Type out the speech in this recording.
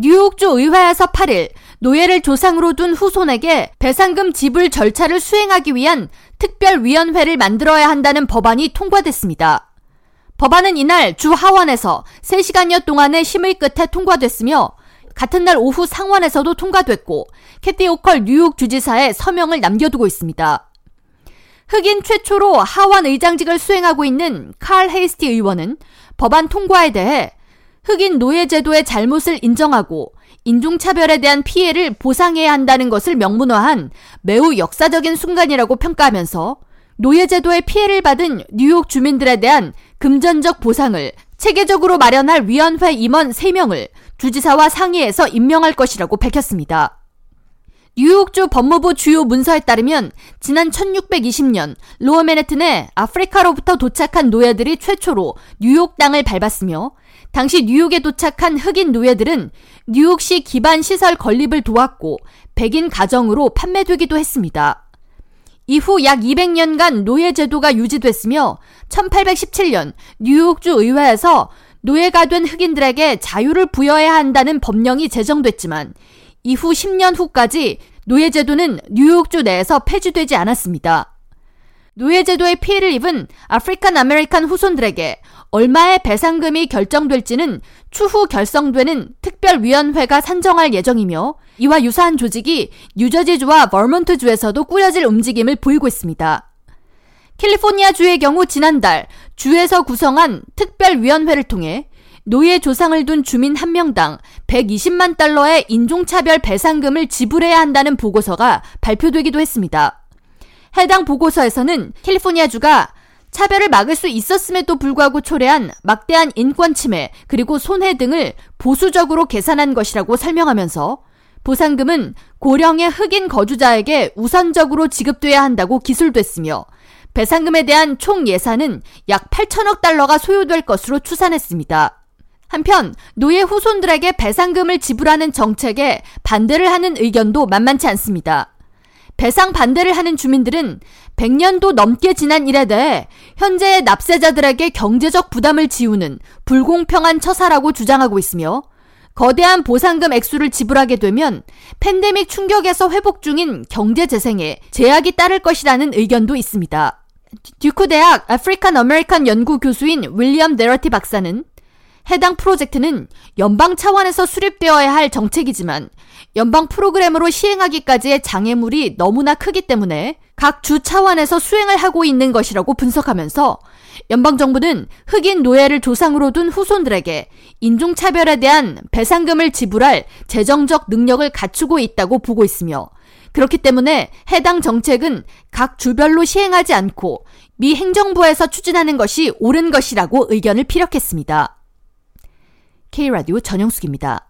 뉴욕주 의회에서 8일 노예를 조상으로 둔 후손에게 배상금 지불 절차를 수행하기 위한 특별위원회를 만들어야 한다는 법안이 통과됐습니다. 법안은 이날 주 하원에서 3시간여 동안의 심의 끝에 통과됐으며 같은 날 오후 상원에서도 통과됐고 캐티 오컬 뉴욕 주지사의 서명을 남겨두고 있습니다. 흑인 최초로 하원 의장직을 수행하고 있는 칼 헤이스티 의원은 법안 통과에 대해 흑인 노예 제도의 잘못을 인정하고 인종차별에 대한 피해를 보상해야 한다는 것을 명문화한 매우 역사적인 순간이라고 평가하면서 노예 제도의 피해를 받은 뉴욕 주민들에 대한 금전적 보상을 체계적으로 마련할 위원회 임원 3명을 주지사와 상의해서 임명할 것이라고 밝혔습니다. 뉴욕주 법무부 주요 문서에 따르면 지난 1620년 로어 맨해튼에 아프리카로부터 도착한 노예들이 최초로 뉴욕 땅을 밟았으며 당시 뉴욕에 도착한 흑인 노예들은 뉴욕시 기반 시설 건립을 도왔고 백인 가정으로 판매되기도 했습니다. 이후 약 200년간 노예 제도가 유지됐으며 1817년 뉴욕주 의회에서 노예가 된 흑인들에게 자유를 부여해야 한다는 법령이 제정됐지만 이후 10년 후까지 노예 제도는 뉴욕주 내에서 폐지되지 않았습니다. 노예 제도의 피해를 입은 아프리칸 아메리칸 후손들에게 얼마의 배상금이 결정될지는 추후 결성되는 특별위원회가 산정할 예정이며 이와 유사한 조직이 뉴저지주와 버몬트주에서도 꾸려질 움직임을 보이고 있습니다. 캘리포니아주의 경우 지난달 주에서 구성한 특별위원회를 통해 노예 조상을 둔 주민 1명당 $120만 인종차별 배상금을 지불해야 한다는 보고서가 발표되기도 했습니다. 해당 보고서에서는 캘리포니아주가 차별을 막을 수 있었음에도 불구하고 초래한 막대한 인권 침해 그리고 손해 등을 보수적으로 계산한 것이라고 설명하면서 보상금은 고령의 흑인 거주자에게 우선적으로 지급돼야 한다고 기술됐으며 배상금에 대한 총 예산은 약 $8,000억 소요될 것으로 추산했습니다. 한편 노예 후손들에게 배상금을 지불하는 정책에 반대를 하는 의견도 만만치 않습니다. 배상 반대를 하는 주민들은 100년도 넘게 지난 일에 대해 현재의 납세자들에게 경제적 부담을 지우는 불공평한 처사라고 주장하고 있으며 거대한 보상금 액수를 지불하게 되면 팬데믹 충격에서 회복 중인 경제 재생에 제약이 따를 것이라는 의견도 있습니다. 듀쿠 대학 아프리칸 아메리칸 연구 교수인 윌리엄 데러티 박사는 해당 프로젝트는 연방 차원에서 수립되어야 할 정책이지만 연방 프로그램으로 시행하기까지의 장애물이 너무나 크기 때문에 각 주 차원에서 수행을 하고 있는 것이라고 분석하면서 연방정부는 흑인 노예를 조상으로 둔 후손들에게 인종차별에 대한 배상금을 지불할 재정적 능력을 갖추고 있다고 보고 있으며 그렇기 때문에 해당 정책은 각 주별로 시행하지 않고 미 행정부에서 추진하는 것이 옳은 것이라고 의견을 피력했습니다. K라디오 전영숙입니다.